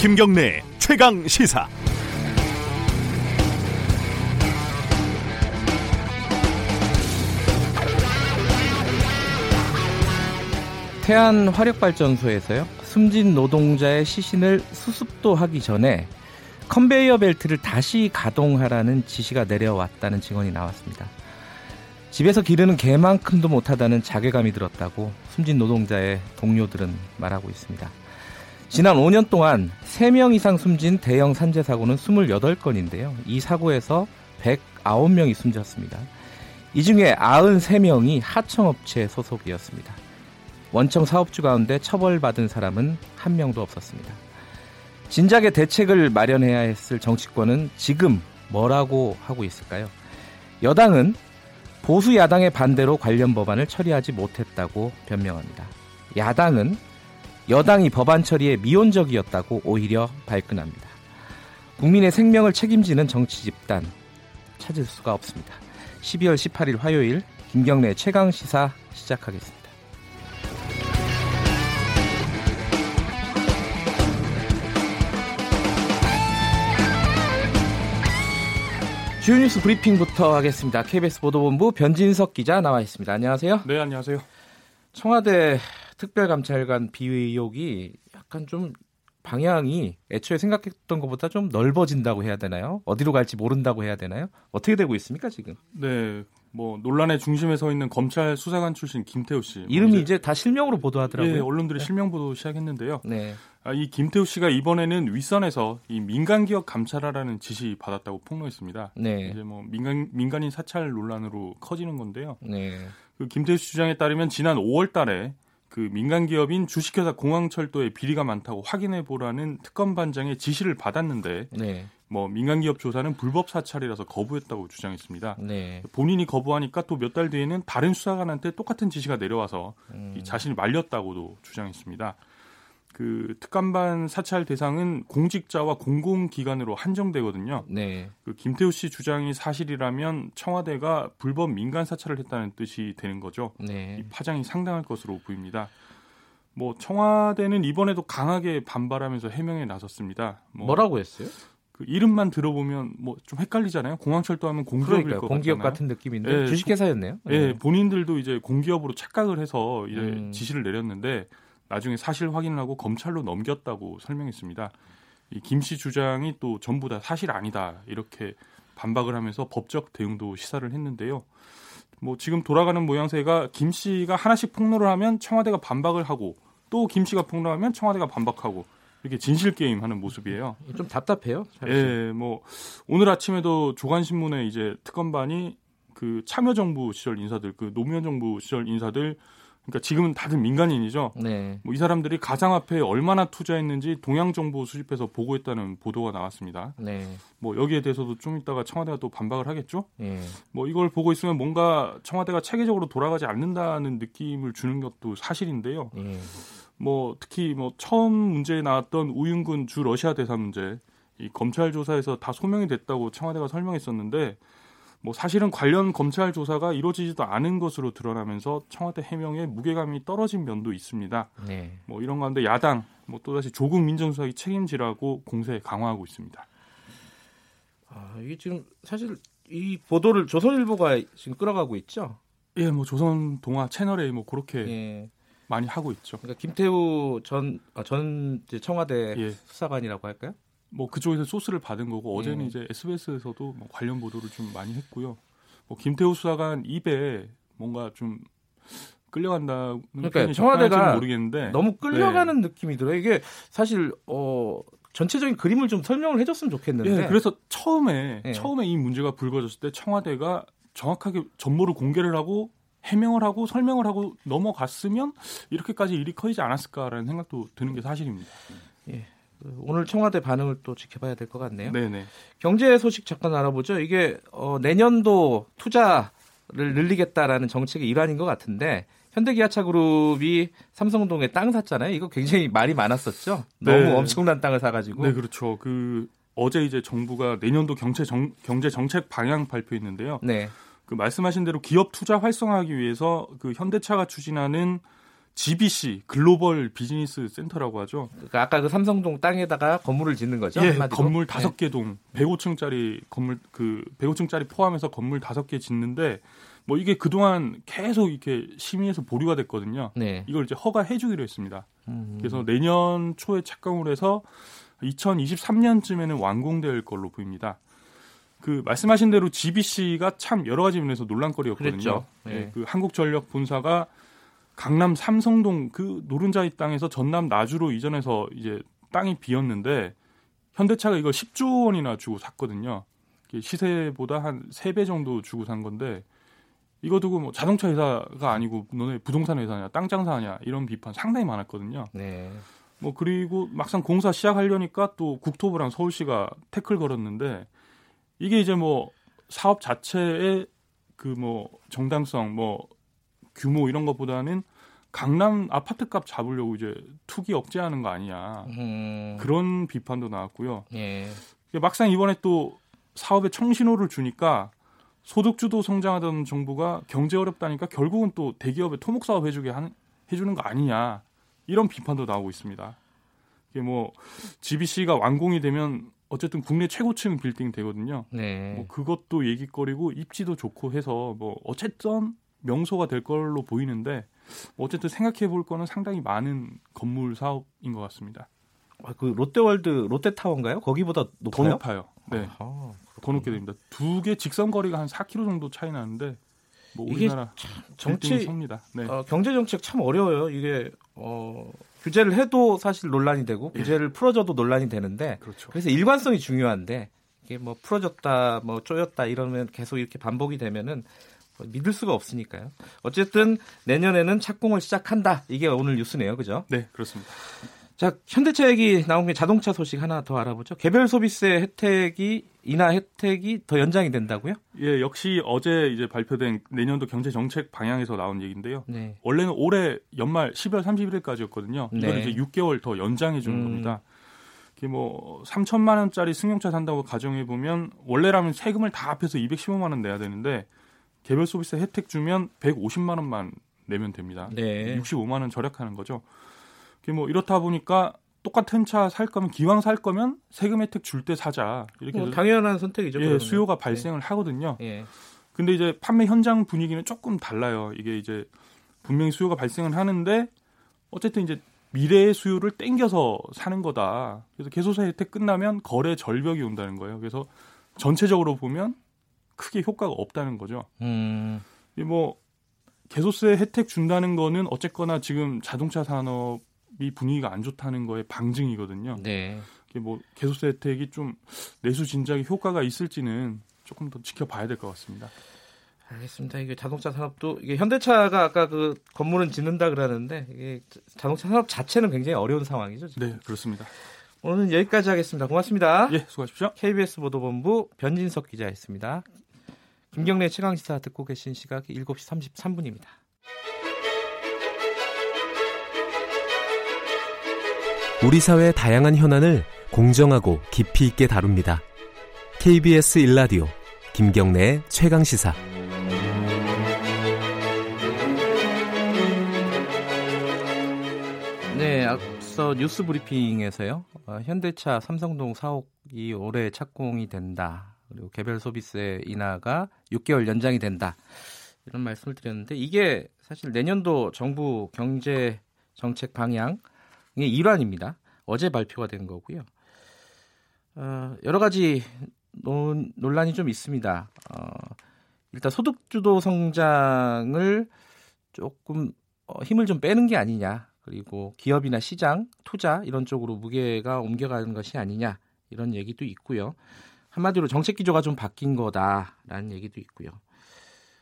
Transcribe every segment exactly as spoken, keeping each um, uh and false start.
김경래 최강 시사. 태안 화력발전소에서요, 숨진 노동자의 시신을 수습도 하기 전에 컨베이어 벨트를 다시 가동하라는 지시가 내려왔다는 증언이 나왔습니다. 집에서 기르는 개만큼도 못하다는 자괴감이 들었다고 숨진 노동자의 동료들은 말하고 있습니다. 지난 오 년 동안 세 명 이상 숨진 대형 산재 사고는 스물여덟 건인데요. 이 사고에서 백구 명이 숨졌습니다. 이 중에 구십삼 명이 하청업체 소속이었습니다. 원청 사업주 가운데 처벌받은 사람은 한 명도 없었습니다. 진작에 대책을 마련해야 했을 정치권은 지금 뭐라고 하고 있을까요? 여당은 보수 야당의 반대로 관련 법안을 처리하지 못했다고 변명합니다. 야당은 여당이 법안 처리에 미온적이었다고 오히려 발끈합니다. 국민의 생명을 책임지는 정치 집단 찾을 수가 없습니다. 십이월 십팔일 화요일 김경래 최강시사 시작하겠습니다. 주요 뉴스 브리핑부터 하겠습니다. 케이비에스 보도본부 변진석 기자 나와 있습니다. 안녕하세요. 네, 안녕하세요. 청와대 특별감찰관 비위 의혹이 약간 좀 방향이 애초에 생각했던 것보다 좀 넓어진다고 해야 되나요? 어디로 갈지 모른다고 해야 되나요? 어떻게 되고 있습니까 지금? 네, 뭐 논란의 중심에 서 있는 검찰 수사관 출신 김태우 씨. 이름이 이제, 이제 다 실명으로 보도하더라고요. 네, 언론들이 네. 실명 보도 시작했는데요. 네. 아, 이 김태우 씨가 이번에는 윗선에서 이 민간 기업 감찰하라는 지시 받았다고 폭로했습니다. 네. 이제 뭐 민간 민간인 사찰 논란으로 커지는 건데요. 네. 그 김태우 씨 주장에 따르면 지난 오월 달에 그 민간 기업인 주식회사 공항철도에 비리가 많다고 확인해 보라는 특검 반장의 지시를 받았는데, 네. 뭐 민간 기업 조사는 불법 사찰이라서 거부했다고 주장했습니다. 네. 본인이 거부하니까 또 몇 달 뒤에는 다른 수사관한테 똑같은 지시가 내려와서 음. 이 자신이 말렸다고도 주장했습니다. 그 특감반 사찰 대상은 공직자와 공공기관으로 한정되거든요. 네. 그 김태우 씨 주장이 사실이라면 청와대가 불법 민간 사찰을 했다는 뜻이 되는 거죠. 네. 이 파장이 상당할 것으로 보입니다. 뭐 청와대는 이번에도 강하게 반발하면서 해명에 나섰습니다. 뭐 뭐라고 했어요? 그 이름만 들어보면 뭐 좀 헷갈리잖아요. 공항철도 하면 공기업일 그러니까요. 것 공기업 같잖아요. 공기업 같은 느낌인데 예, 주식회사였네요. 예, 네. 본인들도 이제 공기업으로 착각을 해서 이제 음. 지시를 내렸는데. 나중에 사실 확인을 하고 검찰로 넘겼다고 설명했습니다. 이 김 씨 주장이 또 전부 다 사실 아니다 이렇게 반박을 하면서 법적 대응도 시사를 했는데요. 뭐 지금 돌아가는 모양새가 김 씨가 하나씩 폭로를 하면 청와대가 반박을 하고 또 김 씨가 폭로하면 청와대가 반박하고 이렇게 진실 게임하는 모습이에요. 좀 답답해요. 사실. 예, 뭐 오늘 아침에도 조간신문에 이제 특검반이 그 참여정부 시절 인사들, 그 노무현 정부 시절 인사들 그러니까 지금은 다들 민간인이죠. 네. 뭐 이 사람들이 가상화폐에 얼마나 투자했는지 동양정보 수집해서 보고했다는 보도가 나왔습니다. 네. 뭐 여기에 대해서도 좀 이따가 청와대가 또 반박을 하겠죠. 네. 뭐 이걸 보고 있으면 뭔가 청와대가 체계적으로 돌아가지 않는다는 느낌을 주는 것도 사실인데요. 네. 뭐 특히 뭐 처음 문제에 나왔던 우윤근 주 러시아 대사 문제, 이 검찰 조사에서 다 소명이 됐다고 청와대가 설명했었는데. 뭐 사실은 관련 검찰 조사가 이루어지지도 않은 것으로 드러나면서 청와대 해명에 무게감이 떨어진 면도 있습니다. 네. 뭐 이런 가운데 야당 뭐 또다시 조국 민정수석이 책임지라고 공세 강화하고 있습니다. 아, 이게 지금 사실 이 보도를 조선일보가 지금 끌어가고 있죠. 예, 뭐 조선 동아 채널에 뭐 그렇게 예. 많이 하고 있죠. 그러니까 김태우 전 아, 전 청와대 예. 수사관이라고 할까요? 뭐 그쪽에서 소스를 받은 거고 어제는 예. 이제 에스비에스에서도 뭐 관련 보도를 좀 많이 했고요. 뭐 김태우 수사관 입에 뭔가 좀 끌려간다는 그러니까 청와대가 모르겠는데 너무 끌려가는 네. 느낌이 들어요. 이게 사실 어 전체적인 그림을 좀 설명을 해줬으면 좋겠는데. 예, 그래서 처음에 예. 처음에 이 문제가 불거졌을 때 청와대가 정확하게 전모를 공개를 하고 해명을 하고 설명을 하고 넘어갔으면 이렇게까지 일이 커지지 않았을까라는 생각도 드는 게 사실입니다. 예. 오늘 청와대 반응을 또 지켜봐야 될 것 같네요. 네네. 경제 소식 잠깐 알아보죠. 이게 어, 내년도 투자를 늘리겠다라는 정책의 일환인 것 같은데 현대기아차 그룹이 삼성동에 땅 샀잖아요. 이거 굉장히 말이 많았었죠. 너무 네. 엄청난 땅을 사가지고. 네, 그렇죠. 그 어제 이제 정부가 내년도 경제 정, 경제 정책 방향 발표했는데요. 네. 그 말씀하신 대로 기업 투자 활성화하기 위해서 그 현대차가 추진하는 지비씨 글로벌 비즈니스 센터라고 하죠. 그러니까 아까 그 삼성동 땅에다가 건물을 짓는 거죠. 예, 한마디로? 건물 다섯 개 동, 네. 백오 층짜리 건물 그 백오 층짜리 포함해서 건물 다섯 개 짓는데 뭐 이게 그동안 계속 이렇게 심의에서 보류가 됐거든요. 네. 이걸 이제 허가해주기로 했습니다. 음. 그래서 내년 초에 착공을 해서 이천이십삼 년쯤에는 완공될 걸로 보입니다. 그 말씀하신 대로 지비씨가 참 여러 가지 면에서 논란거리였거든요. 네. 네, 그 한국전력 본사가 강남 삼성동 그 노른자의 땅에서 전남 나주로 이전해서 이제 땅이 비었는데 현대차가 이걸 십조 원이나 주고 샀거든요. 시세보다 한 세 배 정도 주고 산 건데 이거 두고 뭐 자동차 회사가 아니고 너네 부동산 회사냐 땅 장사하냐 이런 비판 상당히 많았거든요. 네. 뭐 그리고 막상 공사 시작하려니까 또 국토부랑 서울시가 태클 걸었는데 이게 이제 뭐 사업 자체의 그 뭐 정당성 뭐 규모 이런 것보다는 강남 아파트값 잡으려고 이제 투기 억제하는 거 아니냐 음. 그런 비판도 나왔고요. 예. 막상 이번에 또 사업에 청신호를 주니까 소득주도 성장하던 정부가 경제 어렵다니까 결국은 또 대기업에 토목사업 해주게 하는, 해주는 거 아니냐 이런 비판도 나오고 있습니다. 이게 뭐 지비씨가 완공이 되면 어쨌든 국내 최고층 빌딩 되거든요. 네. 뭐 그것도 얘기거리고 입지도 좋고 해서 뭐 어쨌든 명소가 될 걸로 보이는데 어쨌든 생각해 볼 거는 상당히 많은 건물 사업인 것 같습니다. 아, 그 롯데월드 롯데타워인가요? 거기보다 높아요? 더 높아요. 네, 아하, 더 높게 됩니다. 두 개 직선 거리가 한 사 킬로미터 정도 차이 나는데 뭐 우리나라 정치 섭니다. 네. 어, 경제 정책 참 어려워요. 이게 어, 규제를 해도 사실 논란이 되고 규제를 예. 풀어줘도 논란이 되는데 그렇죠. 그래서 일관성이 중요한데 이게 뭐 풀어졌다, 뭐 쪼였다 이러면 계속 이렇게 반복이 되면은. 믿을 수가 없으니까요. 어쨌든 내년에는 착공을 시작한다. 이게 오늘 뉴스네요. 그죠? 네, 그렇습니다. 자, 현대차 얘기 나온 김에 자동차 소식 하나 더 알아보죠. 개별 소비세 혜택이 인하 혜택이 더 연장이 된다고요? 예, 역시 어제 이제 발표된 내년도 경제 정책 방향에서 나온 얘기인데요. 네. 원래는 올해 연말 십이월 삼십일일까지였거든요. 이걸 네. 이제 육 개월 더 연장해 주는 음. 겁니다. 이게 뭐 삼천만 원짜리 승용차 산다고 가정해 보면 원래라면 세금을 다 합해서 이백십오만 원 내야 되는데 개별 소비세 혜택 주면 백오십만 원만 내면 됩니다. 네. 육십오만 원 절약하는 거죠. 뭐 이렇다 보니까 똑같은 차 살 거면 기왕 살 거면 세금 혜택 줄 때 사자. 이렇게 뭐 당연한 선택이죠. 예, 수요가 발생을 네. 하거든요. 예. 근데 이제 판매 현장 분위기는 조금 달라요. 이게 이제 분명히 수요가 발생을 하는데 어쨌든 이제 미래의 수요를 땡겨서 사는 거다. 그래서 개소세 혜택 끝나면 거래 절벽이 온다는 거예요. 그래서 전체적으로 보면 크게 효과가 없다는 거죠. 음. 뭐 개소세 혜택 준다는 거는 어쨌거나 지금 자동차 산업이 분위기가 안 좋다는 거에 방증이거든요. 네. 뭐 개소세 혜택이 좀 내수 진작에 효과가 있을지는 조금 더 지켜봐야 될 것 같습니다. 알겠습니다. 이게 자동차 산업도 이게 현대차가 아까 그 건물은 짓는다 그러는데 이게 자동차 산업 자체는 굉장히 어려운 상황이죠. 지금. 네, 그렇습니다. 오늘은 여기까지 하겠습니다. 고맙습니다. 예, 수고하십시오. 케이비에스 보도본부 변진석 기자였습니다. 김경래 최강시사 듣고 계신 시각이 일곱 시 삼십삼 분입니다. 우리 사회의 다양한 현안을 공정하고 깊이 있게 다룹니다. 케이비에스 일라디오 김경래의 최강시사. 네, 앞서 뉴스 브리핑에서요. 어, 현대차 삼성동 사옥이 올해 착공이 된다. 그리고 개별 소비세 인하가 육 개월 연장이 된다. 이런 말씀을 드렸는데 이게 사실 내년도 정부 경제 정책 방향의 일환입니다. 어제 발표가 된 거고요. 어, 여러 가지 논, 논란이 좀 있습니다. 어, 일단 소득주도 성장을 조금 어, 힘을 좀 빼는 게 아니냐. 그리고 기업이나 시장, 투자 이런 쪽으로 무게가 옮겨가는 것이 아니냐. 이런 얘기도 있고요. 한마디로 정책 기조가 좀 바뀐 거다라는 얘기도 있고요.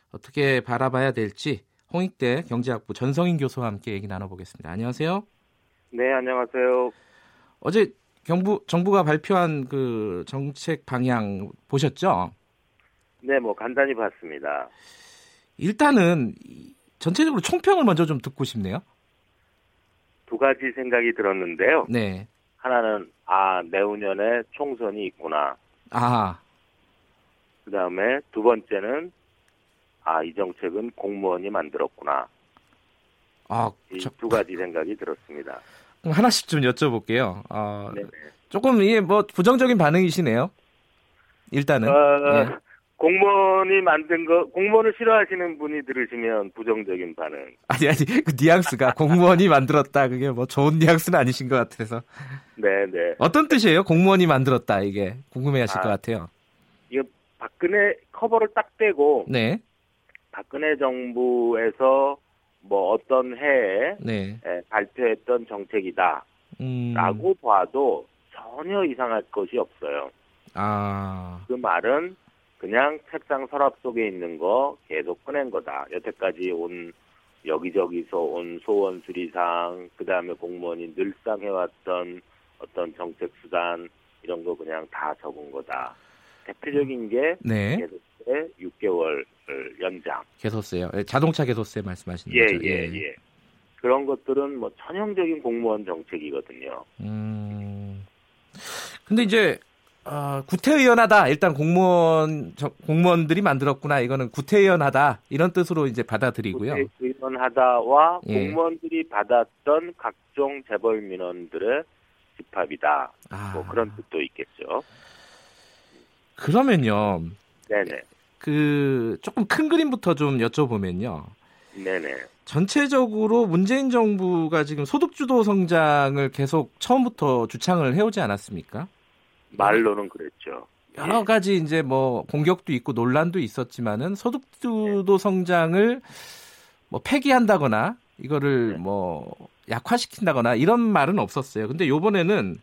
어떻게 바라봐야 될지 홍익대 경제학부 전성인 교수와 함께 얘기 나눠보겠습니다. 안녕하세요. 네, 안녕하세요. 어제 정부, 정부가 발표한 그 정책 방향 보셨죠? 네, 뭐 간단히 봤습니다. 일단은 전체적으로 총평을 먼저 좀 듣고 싶네요. 두 가지 생각이 들었는데요. 네. 하나는 아, 내후년에 총선이 있구나. 아. 그 다음에 두 번째는 아, 이 정책은 공무원이 만들었구나. 아, 이 두 가지 생각이 들었습니다. 그럼 하나씩 좀 여쭤볼게요. 아, 조금 이게 뭐 부정적인 반응이시네요. 일단은 어, 예. 공무원이 만든 거, 공무원을 싫어하시는 분이 들으시면 부정적인 반응. 아니 아니 그 뉘앙스가 공무원이 만들었다 그게 뭐 좋은 뉘앙스는 아니신 것 같아서. 네네. 어떤 뜻이에요? 공무원이 만들었다 이게 궁금해하실 아, 것 같아요. 이거 박근혜 커버를 딱 떼고. 네. 박근혜 정부에서 뭐 어떤 해에 네. 에, 발표했던 정책이다라고 음... 봐도 전혀 이상할 것이 없어요. 아. 그 말은 그냥 책상 서랍 속에 있는 거 계속 꺼낸 거다. 여태까지 온 여기저기서 온 소원 수리상, 그 다음에 공무원이 늘상 해왔던 어떤 정책 수단 이런 거 그냥 다 적은 거다. 대표적인 게 네. 개소세 육 개월 연장. 개소세요. 자동차 개소세 말씀하시는 예, 거죠. 예예예. 예. 예. 그런 것들은 뭐 전형적인 공무원 정책이거든요. 음. 근데 이제. 어, 구태의연하다. 일단 공무원 저, 공무원들이 만들었구나. 이거는 구태의연하다. 이런 뜻으로 이제 받아들이고요. 구태의연하다와 예. 공무원들이 받았던 각종 재벌 민원들의 집합이다. 아. 뭐 그런 뜻도 있겠죠. 그러면요. 네네. 그 조금 큰 그림부터 좀 여쭤보면요. 네네. 전체적으로 문재인 정부가 지금 소득주도 성장을 계속 처음부터 주창을 해오지 않았습니까? 말로는 그랬죠. 여러 가지 이제 뭐 공격도 있고 논란도 있었지만은 소득주도 성장을 뭐 폐기한다거나 이거를 뭐 약화시킨다거나 이런 말은 없었어요. 근데 요번에는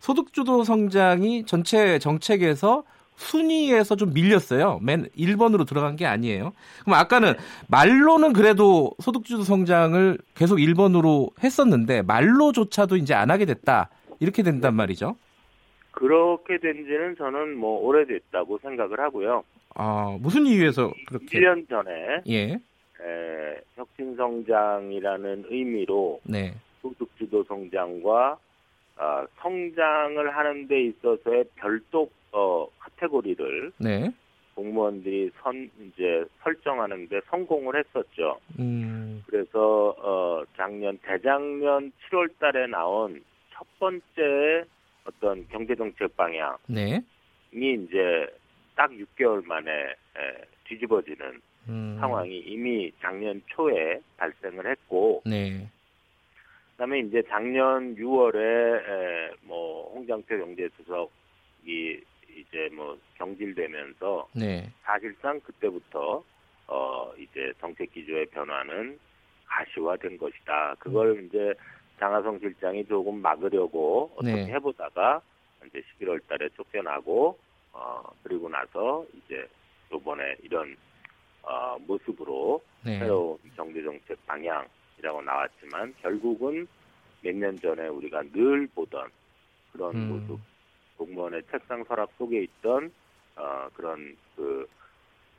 소득주도 성장이 전체 정책에서 순위에서 좀 밀렸어요. 맨 일 번으로 들어간 게 아니에요. 그럼 아까는 말로는 그래도 소득주도 성장을 계속 일 번으로 했었는데 말로조차도 이제 안 하게 됐다. 이렇게 된단 말이죠. 그렇게 된 지는 저는 뭐 오래됐다고 생각을 하고요. 아, 무슨 이유에서 그렇게? 일 년 전에 예. 에, 혁신성장이라는 의미로 네. 소득주도 성장과 어, 성장을 하는 데 있어서의 별도 어, 카테고리를 네. 공무원들이 선, 이제 설정하는 데 성공을 했었죠. 음. 그래서 어, 작년, 대작년 칠월 달에 나온 첫 번째 어떤 경제정책 방향이 네. 이제 딱 육 개월 만에 뒤집어지는 음. 상황이 이미 작년 초에 발생을 했고, 네. 그다음에 이제 작년 유월에 뭐 홍장표 경제수석이 이제 뭐 경질되면서 네. 사실상 그때부터 어 이제 정책 기조의 변화는 가시화된 것이다. 그걸 음. 이제 장하성 실장이 조금 막으려고 어떻게 네. 해보다가 이제 십일월 달에 쫓겨나고 어 그리고 나서 이제 이번에 이런 어, 모습으로 네. 새로운 경제정책 방향이라고 나왔지만 결국은 몇 년 전에 우리가 늘 보던 그런 음. 모습, 공무원의 책상 서랍 속에 있던 어, 그런 그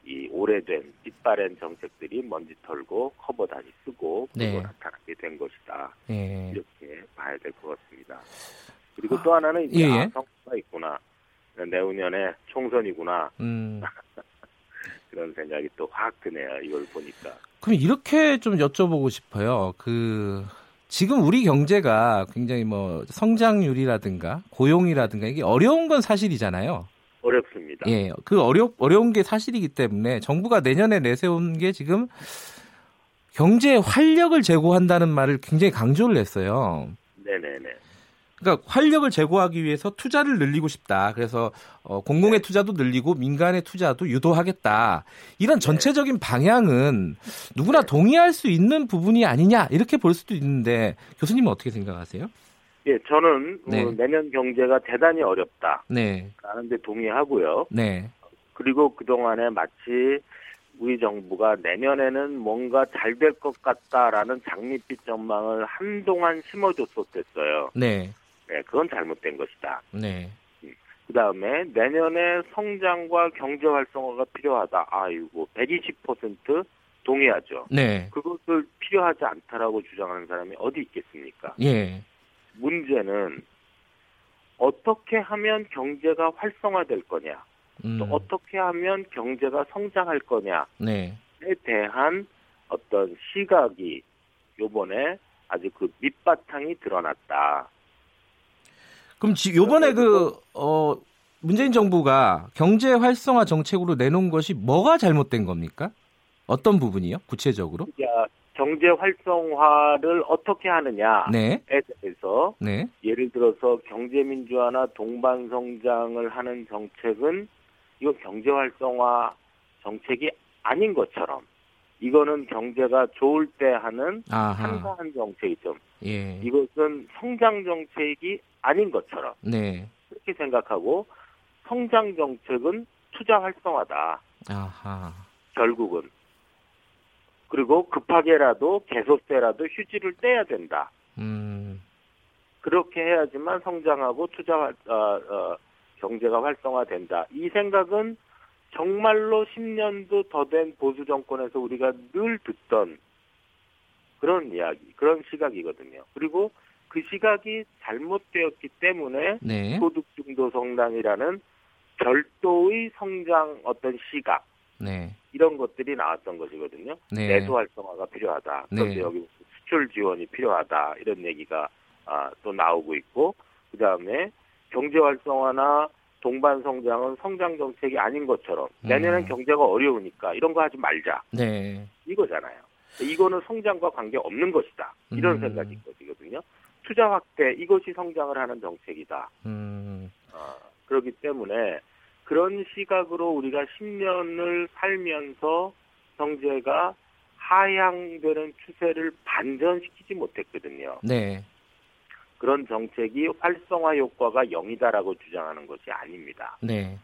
이 오래된 빛바랜 정책들이 먼지 털고 커버 다시 쓰고 그거 네. 나타나게 된 것이다. 예. 이렇게 봐야 될 것 같습니다. 그리고 아, 또 하나는 이제 예. 아, 성과가 있구나. 내후년에 총선이구나. 음. 그런 생각이 또 확 드네요. 이걸 보니까. 그럼 이렇게 좀 여쭤보고 싶어요. 그 지금 우리 경제가 굉장히 뭐 성장률이라든가 고용이라든가 이게 어려운 건 사실이잖아요. 어렵습니다. 예, 그 어려 어려운 게 사실이기 때문에 정부가 내년에 내세운 게 지금 경제에 활력을 제고한다는 말을 굉장히 강조를 했어요. 네네네. 그러니까 활력을 제고하기 위해서 투자를 늘리고 싶다. 그래서 어, 공공의 네. 투자도 늘리고 민간의 투자도 유도하겠다. 이런 전체적인 네. 방향은 누구나 네. 동의할 수 있는 부분이 아니냐 이렇게 볼 수도 있는데 교수님은 어떻게 생각하세요? 예, 저는 네. 어, 내년 경제가 대단히 어렵다. 네. 라는 데 동의하고요. 네. 그리고 그동안에 마치 우리 정부가 내년에는 뭔가 잘 될 것 같다라는 장밋빛 전망을 한동안 심어줬었어요. 네. 네, 그건 잘못된 것이다. 네. 그 다음에 내년에 성장과 경제 활성화가 필요하다. 아이고, 백이십 퍼센트 동의하죠. 네. 그것을 필요하지 않다라고 주장하는 사람이 어디 있겠습니까? 예. 문제는 어떻게 하면 경제가 활성화될 거냐, 음. 또 어떻게 하면 경제가 성장할 거냐에 네. 대한 어떤 시각이 요번에 아주 그 밑바탕이 드러났다. 그럼 지, 요번에 그, 어, 문재인 정부가 경제 활성화 정책으로 내놓은 것이 뭐가 잘못된 겁니까? 어떤 부분이요? 구체적으로? 야, 경제 활성화를 어떻게 하느냐에 네. 대해서 네. 예를 들어서 경제민주화나 동반성장을 하는 정책은 이건 경제 활성화 정책이 아닌 것처럼 이거는 경제가 좋을 때 하는 아하. 한가한 정책이 좀 예. 이것은 성장 정책이 아닌 것처럼 네. 그렇게 생각하고 성장 정책은 투자 활성화다. 아하. 결국은. 그리고 급하게라도 계속세라도 휴지를 떼야 된다. 음. 그렇게 해야지만 성장하고 투자 어, 어, 경제가 활성화된다. 이 생각은 정말로 십 년도 더 된 보수 정권에서 우리가 늘 듣던 그런 이야기, 그런 시각이거든요. 그리고 그 시각이 잘못되었기 때문에 네. 소득중도 성장이라는 별도의 성장 어떤 시각 네. 이런 것들이 나왔던 것이거든요. 네. 내수 활성화가 필요하다. 그런데 네. 여기 수출 지원이 필요하다. 이런 얘기가 아, 또 나오고 있고 그다음에 경제 활성화나 동반 성장은 성장 정책이 아닌 것처럼 내년엔 음. 경제가 어려우니까 이런 거 하지 말자. 네. 이거잖아요. 이거는 성장과 관계없는 것이다. 이런 음. 생각이 있거든요. 투자 확대 이것이 성장을 하는 정책이다. 음. 어, 그렇기 때문에 그런 시각으로 우리가 십 년을 살면서 경제가 하향되는 추세를 반전시키지 못했거든요. 네. 그런 정책이 활성화 효과가 영이다라고 주장하는 것이 아닙니다. 네.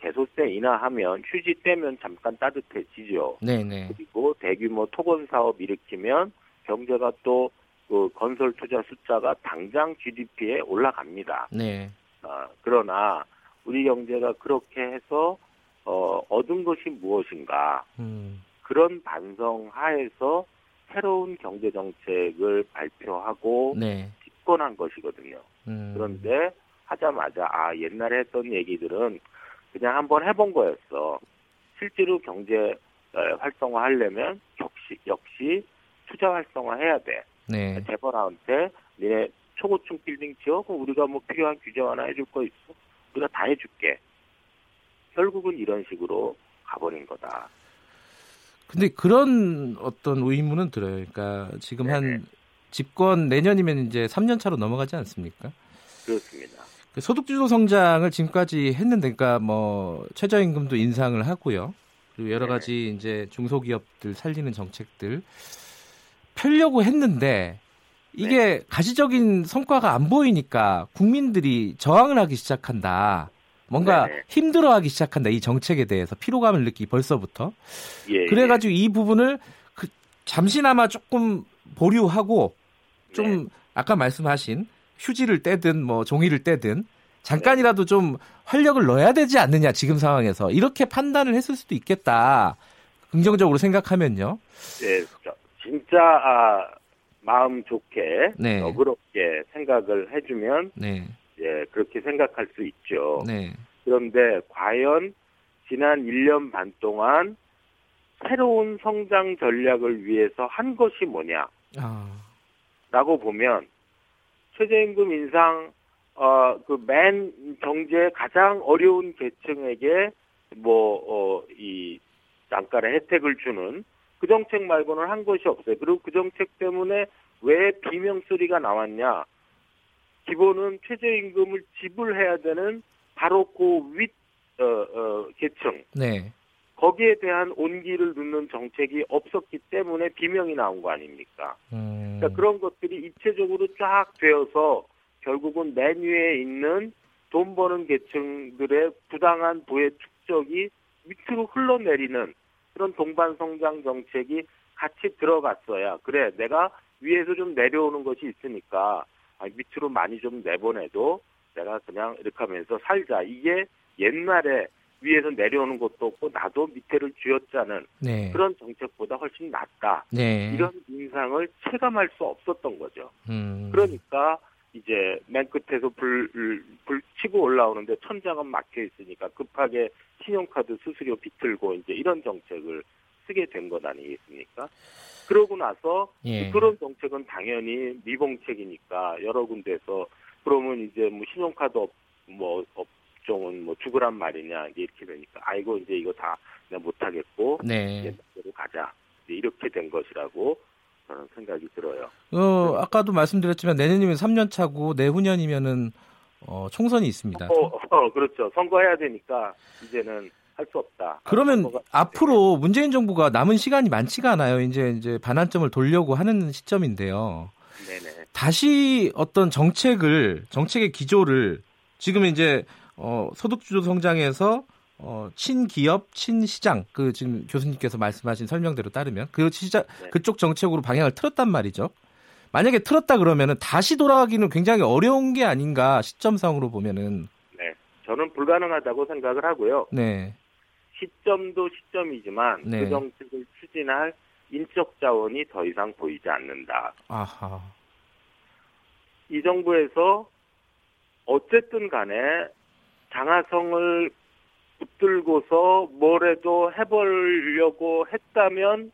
계속세 인하하면 휴지 떼면 잠깐 따뜻해지죠. 네네. 그리고 대규모 토건 사업 일으키면 경제가 또 그 건설 투자 숫자가 당장 지디피에 올라갑니다. 네. 어, 그러나 우리 경제가 그렇게 해서 어, 얻은 것이 무엇인가 음. 그런 반성 하에서 새로운 경제 정책을 발표하고 네. 집권한 것이거든요. 음. 그런데 하자마자 아 옛날에 했던 얘기들은 그냥 한번 해본 거였어. 실제로 경제 활성화 하려면 역시 역시 투자 활성화 해야 돼. 네. 재벌한테 니네 초고층 빌딩 지어? 그럼 우리가 뭐 필요한 규제 하나 해줄 거 있어? 우리가 다 해줄게. 결국은 이런 식으로 가버린 거다. 근데 그런 어떤 의문은 들어요. 그러니까 지금 네네. 한 집권 내년이면 이제 삼 년 차로 넘어가지 않습니까? 그렇습니다. 소득주도 성장을 지금까지 했는데, 그러니까 뭐 최저임금도 인상을 하고요. 그리고 여러 가지 네네. 이제 중소기업들 살리는 정책들 펴려고 했는데. 이게 네. 가시적인 성과가 안 보이니까 국민들이 저항을 하기 시작한다. 뭔가 네네. 힘들어하기 시작한다. 이 정책에 대해서 피로감을 느끼기 벌써부터. 예, 그래가지고 예. 이 부분을 그 잠시나마 조금 보류하고 좀 네. 아까 말씀하신 휴지를 떼든 뭐 종이를 떼든 잠깐이라도 네. 좀 활력을 넣어야 되지 않느냐 지금 상황에서. 이렇게 판단을 했을 수도 있겠다. 긍정적으로 생각하면요. 네, 진짜... 아... 마음 좋게, 네. 너그럽게 생각을 해주면, 네. 예, 그렇게 생각할 수 있죠. 네. 그런데 과연 지난 일 년 반 동안 새로운 성장 전략을 위해서 한 것이 뭐냐? 아. 라고 보면, 최저임금 인상, 어, 그 맨 경제의 가장 어려운 계층에게 뭐, 어, 이, 단가의 혜택을 주는 그 정책 말고는 한 것이 없어요. 그리고 그 정책 때문에 왜 비명소리가 나왔냐. 기본은 최저임금을 지불해야 되는 바로 그 윗 어, 어, 계층. 네. 거기에 대한 온기를 넣는 정책이 없었기 때문에 비명이 나온 거 아닙니까? 음. 그러니까 그런 것들이 입체적으로 쫙 되어서 결국은 맨 위에 있는 돈 버는 계층들의 부당한 부의 축적이 밑으로 흘러내리는 그런 동반성장 정책이 같이 들어갔어야 그래 내가 위에서 좀 내려오는 것이 있으니까 밑으로 많이 좀 내보내도 내가 그냥 이렇게 하면서 살자. 이게 옛날에 위에서 내려오는 것도 없고 나도 밑에를 쥐어짜는 네. 그런 정책보다 훨씬 낫다. 네. 이런 인상을 체감할 수 없었던 거죠. 음. 그러니까 이제 맨 끝에서 불, 불 치고 올라오는데 천장은 막혀 있으니까 급하게 신용카드 수수료 비틀고 이제 이런 정책을 쓰게 된 것 아니겠습니까? 그러고 나서 예. 그런 정책은 당연히 미봉책이니까 여러 군데서 그러면 이제 뭐 신용카드 업, 뭐 업종은 뭐 죽으란 말이냐 이렇게 되니까 아이고 이제 이거 다 내가 못하겠고 네. 이제 밖으로 가자 이렇게 된 것이라고 저는 생각이 들어요. 어 아까도 말씀드렸지만 내년이면 삼 년 차고 내후년이면은 어, 총선이 있습니다. 어, 어 그렇죠. 선거해야 되니까 이제는. 할 수 없다. 그러면 앞으로 문재인 정부가 남은 시간이 많지가 않아요. 이제 이제 반환점을 돌려고 하는 시점인데요. 네네. 다시 어떤 정책을 정책의 기조를 지금 이제 어, 소득주도 성장에서 어, 친기업, 친시장 그 지금 교수님께서 말씀하신 설명대로 따르면 그 시장 네. 그쪽 정책으로 방향을 틀었단 말이죠. 만약에 틀었다 그러면은 다시 돌아가기는 굉장히 어려운 게 아닌가 시점상으로 보면은. 네, 저는 불가능하다고 생각을 하고요. 네. 시점도 시점이지만 네. 그 정책을 추진할 인적 자원이 더 이상 보이지 않는다. 아하. 이 정부에서 어쨌든 간에 장하성을 붙들고서 뭐라도 해보려고 했다면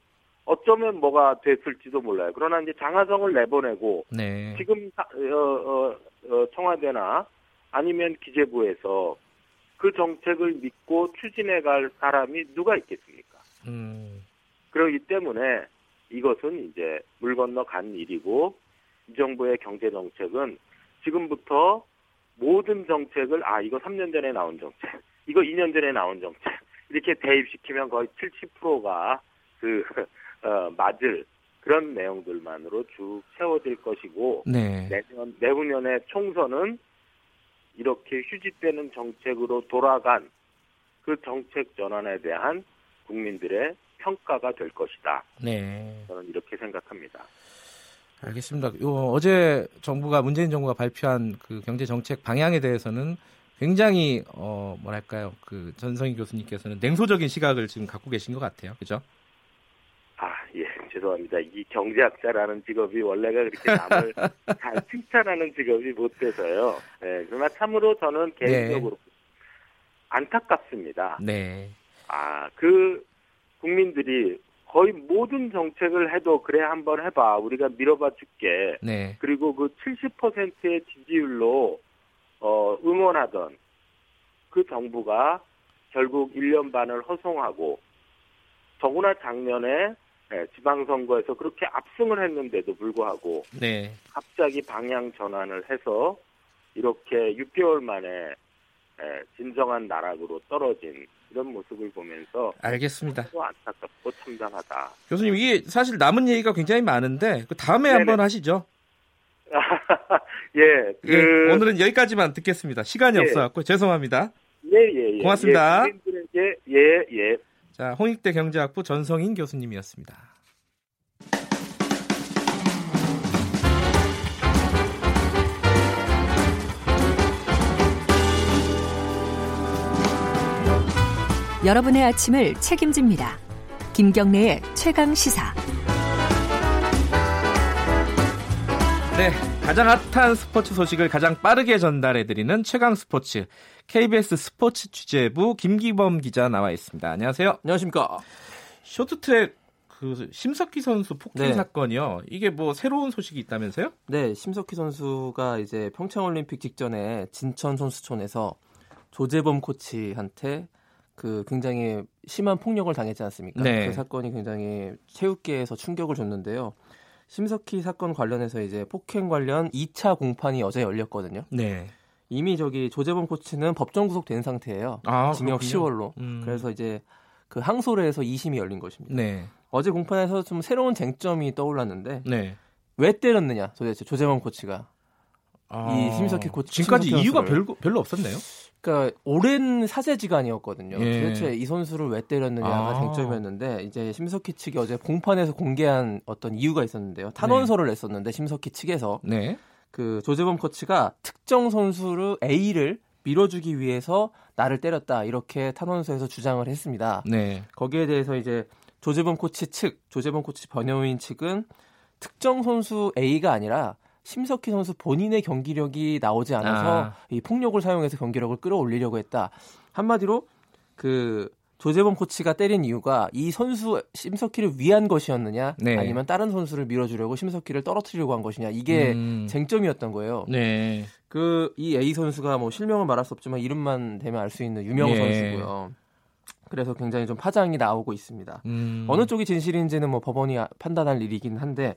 어쩌면 뭐가 됐을지도 몰라요. 그러나 이제 장하성을 내보내고 네. 지금 청와대나 아니면 기재부에서 그 정책을 믿고 추진해갈 사람이 누가 있겠습니까? 음. 그렇기 때문에 이것은 이제 물 건너 간 일이고 이 정부의 경제 정책은 지금부터 모든 정책을 아 이거 삼 년 전에 나온 정책, 이거 이 년 전에 나온 정책 이렇게 대입시키면 거의 칠십 퍼센트가 그 어, 맞을 그런 내용들만으로 쭉 채워질 것이고 네. 내년 내후년의 총선은 이렇게 휴지되는 정책으로 돌아간 그 정책 전환에 대한 국민들의 평가가 될 것이다. 네. 저는 이렇게 생각합니다. 알겠습니다. 요, 어제 정부가 문재인 정부가 발표한 그 경제 정책 방향에 대해서는 굉장히 어, 뭐랄까요? 그 전성인 교수님께서는 냉소적인 시각을 지금 갖고 계신 것 같아요. 그죠? 아, 예. 죄송합니다. 이 경제학자라는 직업이 원래가 그렇게 남을 잘 칭찬하는 직업이 못 돼서요. 네, 그러나 참으로 저는 개인적으로 네. 안타깝습니다. 네. 아, 그 국민들이 거의 모든 정책을 해도 그래 한번 해봐. 우리가 밀어봐 줄게. 네. 그리고 그 칠십 퍼센트의 지지율로 어, 응원하던 그 정부가 결국 일 년 반을 허송하고 더구나 작년에 네, 지방선거에서 그렇게 압승을 했는데도 불구하고 네. 갑자기 방향 전환을 해서 이렇게 육 개월 만에 진정한 나락으로 떨어진 이런 모습을 보면서 알겠습니다. 안타깝고 참담하다. 교수님 이게 사실 남은 얘기가 굉장히 많은데 그 다음에 네네. 한번 하시죠. 예, 그... 예, 오늘은 여기까지만 듣겠습니다. 시간이 예. 없어갖고 죄송합니다. 예예예. 예, 예. 고맙습니다. 예예 예. 예, 예. 자, 홍익대 경제학부 전성인 교수님이었습니다. 여러분의 아침을 책임집니다. 김경래의 최강 시사. 네, 가장 핫한 스포츠 소식을 가장 빠르게 전달해드리는 최강 스포츠. 케이비에스 스포츠 취재부 김기범 기자 나와 있습니다. 안녕하세요. 안녕하십니까. 쇼트트랙 그 심석희 선수 폭행 네. 사건이요. 이게 뭐 새로운 소식이 있다면서요? 네, 심석희 선수가 이제 평창올림픽 직전에 진천 선수촌에서 조재범 코치한테 그 굉장히 심한 폭력을 당했지 않습니까? 네. 그 사건이 굉장히 체육계에서 충격을 줬는데요. 심석희 사건 관련해서 이제 폭행 관련 이 차 공판이 어제 열렸거든요. 네. 이미 저기 조재범 코치는 법정 구속된 상태예요. 아, 징역 그렇군요. 시월로. 음. 그래서 이제 그 항소를 해서 이심이 열린 것입니다. 네. 어제 공판에서 좀 새로운 쟁점이 떠올랐는데 네. 왜 때렸느냐 도대체 조재범 코치가 아, 이 심석희 코치 지금까지 이유가 별거, 별로 없었네요. 그러니까 오랜 사제지간이었거든요. 예. 도대체 이 선수를 왜 때렸느냐가 아. 쟁점이었는데 이제 심석희 측이 어제 공판에서 공개한 어떤 이유가 있었는데요. 탄원서를 네. 냈었는데 심석희 측에서. 네. 그 조재범 코치가 특정 선수를 A를 밀어주기 위해서 나를 때렸다 이렇게 탄원서에서 주장을 했습니다. 네. 거기에 대해서 이제 조재범 코치 측, 조재범 코치 변호인 측은 특정 선수 A가 아니라 심석희 선수 본인의 경기력이 나오지 않아서 아. 이 폭력을 사용해서 경기력을 끌어올리려고 했다. 한마디로 그 조재범 코치가 때린 이유가 이 선수 심석희를 위한 것이었느냐, 네. 아니면 다른 선수를 밀어주려고 심석희를 떨어뜨리려고 한 것이냐, 이게 음. 쟁점이었던 거예요. 네. 그 이 A 선수가 뭐 실명을 말할 수 없지만 이름만 되면 알 수 있는 유명 네. 선수고요. 그래서 굉장히 좀 파장이 나오고 있습니다. 음. 어느 쪽이 진실인지는 뭐 법원이 판단할 일이긴 한데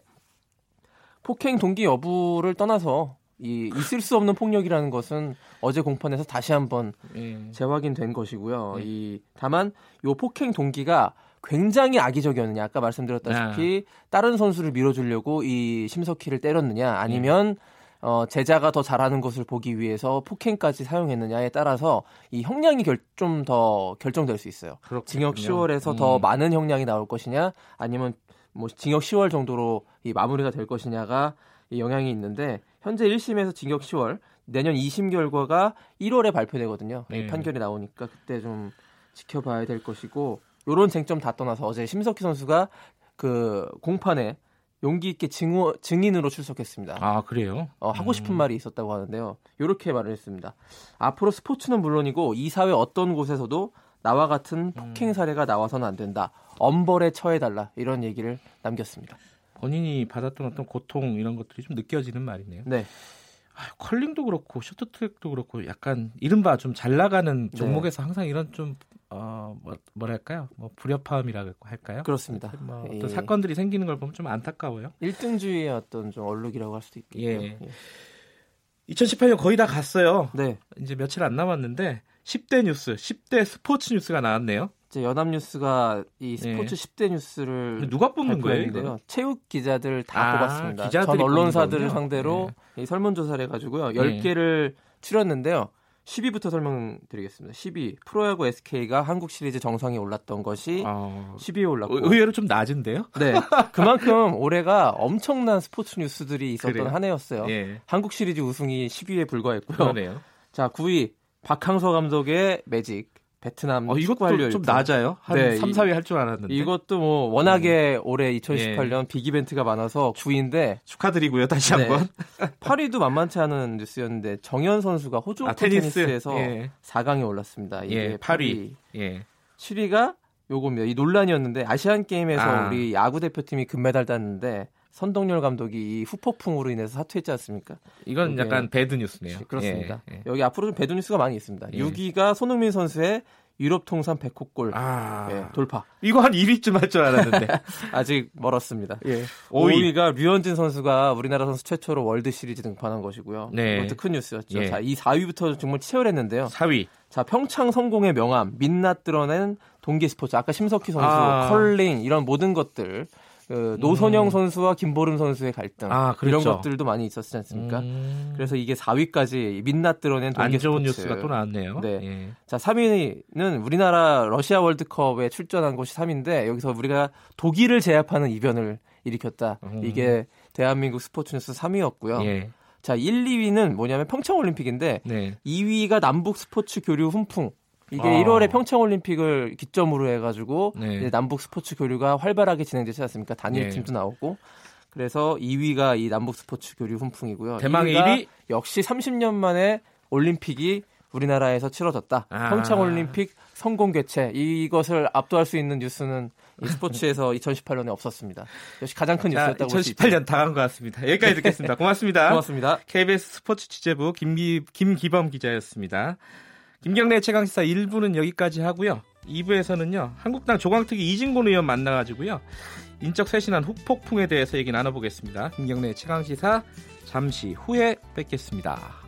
폭행 동기 여부를 떠나서 이 있을 수 없는 폭력이라는 것은 어제 공판에서 다시 한번 예. 재확인된 것이고요. 예. 이 다만 이 폭행 동기가 굉장히 악의적이었느냐, 아까 말씀드렸다시피 아. 다른 선수를 밀어주려고 이 심석희를 때렸느냐, 아니면 예. 어, 제자가 더 잘하는 것을 보기 위해서 폭행까지 사용했느냐에 따라서 이 형량이 좀 더 결정될 수 있어요. 그렇군요. 징역 시월에서 음. 더 많은 형량이 나올 것이냐, 아니면 뭐 징역 시월 정도로 이 마무리가 될 것이냐가 이 영향이 있는데, 현재 일 심에서 징역 시월, 내년 이 심 결과가 일월에 발표되거든요. 네. 판결이 나오니까 그때 좀 지켜봐야 될 것이고, 이런 쟁점 다 떠나서 어제 심석희 선수가 그 공판에 용기 있게 증오, 증인으로 출석했습니다. 아, 그래요? 어, 하고 싶은 음. 말이 있었다고 하는데요. 이렇게 말을 했습니다. 앞으로 스포츠는 물론이고 이 사회 어떤 곳에서도 나와 같은 폭행 사례가 나와서는 안 된다. 엄벌에 처해달라. 이런 얘기를 남겼습니다. 본인이 받았던 어떤 고통 이런 것들이 좀 느껴지는 말이네요. 네. 아유, 컬링도 그렇고 쇼트트랙도 그렇고 약간 이른바 좀 잘 나가는 종목에서 네. 항상 이런 좀 어, 뭐, 뭐랄까요? 뭐 불협화음이라고 할까요? 그렇습니다. 뭐 어떤 예. 사건들이 생기는 걸 보면 좀 안타까워요. 일등주의의 어떤 좀 얼룩이라고 할 수도 있겠네요. 예. 예. 이천십팔 년 거의 다 갔어요. 네. 이제 며칠 안 남았는데 십 대 뉴스, 십 대 스포츠 뉴스가 나왔네요. 연합뉴스가 이 스포츠 네. 십 대 뉴스를 누가 뽑는 거예요? 체육 기자들 다 아, 뽑았습니다. 전 언론사들을 상대로 네. 설문조사를 해가지고요. 열 개를 네. 치렀는데요. 십 위부터 설명드리겠습니다. 십 위 프로야구 에스케이가 한국 시리즈 정상에 올랐던 것이 어... 십 위에 올랐고, 의외로 좀 낮은데요? 네, 그만큼 올해가 엄청난 스포츠 뉴스들이 있었던 그래요? 한 해였어요. 네. 한국 시리즈 우승이 십 위에 불과했고요. 그러네요. 자, 구 위 박항서 감독의 매직. 베트남 어, 이것도 좀 낮아요. 한 네, 삼, 사 위 할 줄 알았는데. 이것도 뭐 워낙에 음. 올해 이천십팔 년 예. 빅 이벤트가 많아서 구 위인데 축하드리고요. 다시 네. 한번. 팔 위도 만만치 않은 뉴스였는데 정현 선수가 호주 아, 테니스. 테니스에서 예. 사 강에 올랐습니다. 이게 예, 팔 위. 예. 칠 위가 요겁니다. 이 논란이었는데 아시안 게임에서 아. 우리 야구 대표팀이 금메달 땄는데 선동열 감독이 이 후폭풍으로 인해서 사퇴했지 않습니까? 이건 약간 배드 뉴스네요. 그렇습니다. 예, 예. 여기 앞으로 좀 배드 뉴스가 많이 있습니다. 예. 육 위가 손흥민 선수의 유럽 통산 백 호 골 아... 예, 돌파. 이거 한 일 위쯤 할 줄 알았는데 아직 멀었습니다. 예. 오 위. 오 위가 류현진 선수가 우리나라 선수 최초로 월드시리즈 등판한 것이고요. 네. 이것도 큰 뉴스였죠. 예. 자, 이 사 위부터 정말 치열했는데요. 사 위. 자, 평창 성공의 명암, 민낯 드러낸 동계 스포츠. 아까 심석희 선수, 아... 컬링 이런 모든 것들. 그 노선영 음. 선수와 김보름 선수의 갈등 아, 그렇죠. 이런 것들도 많이 있었지 않습니까? 음. 그래서 이게 사 위까지 민낯 드러낸 동계 안 좋은 스포츠. 뉴스가 또 나왔네요. 네. 예. 자, 삼 위는 우리나라 러시아 월드컵에 출전한 것이 삼 위인데 여기서 우리가 독일을 제압하는 이변을 일으켰다. 음. 이게 대한민국 스포츠 뉴스 삼 위였고요. 예. 자, 일, 이 위는 뭐냐면 평창올림픽인데 네. 이 위가 남북 스포츠 교류 훈풍. 이게 아. 일월에 평창올림픽을 기점으로 해가지고 네. 이제 남북 스포츠 교류가 활발하게 진행되지 않습니까? 단일팀도 네. 나오고. 그래서 이 위가 이 남북 스포츠 교류 훈풍이고요. 대망의 일 위? 역시 삼십 년 만에 올림픽이 우리나라에서 치러졌다. 아. 평창올림픽 성공 개최. 이것을 압도할 수 있는 뉴스는 이 스포츠에서 이천십팔 년에 없었습니다. 역시 가장 큰 뉴스였다고 볼 수 있죠. 이천십팔 년 다 간 것 같습니다. 여기까지 듣겠습니다. 고맙습니다. 고맙습니다. 케이비에스 스포츠 취재부 김기, 김기범 기자였습니다. 김경래 최강시사 일 부는 여기까지 하고요. 이 부에서는요. 한국당 조광특위 이진곤 의원 만나가지고요. 인적 쇄신한 후폭풍에 대해서 얘기 나눠보겠습니다. 김경래 최강시사 잠시 후에 뵙겠습니다.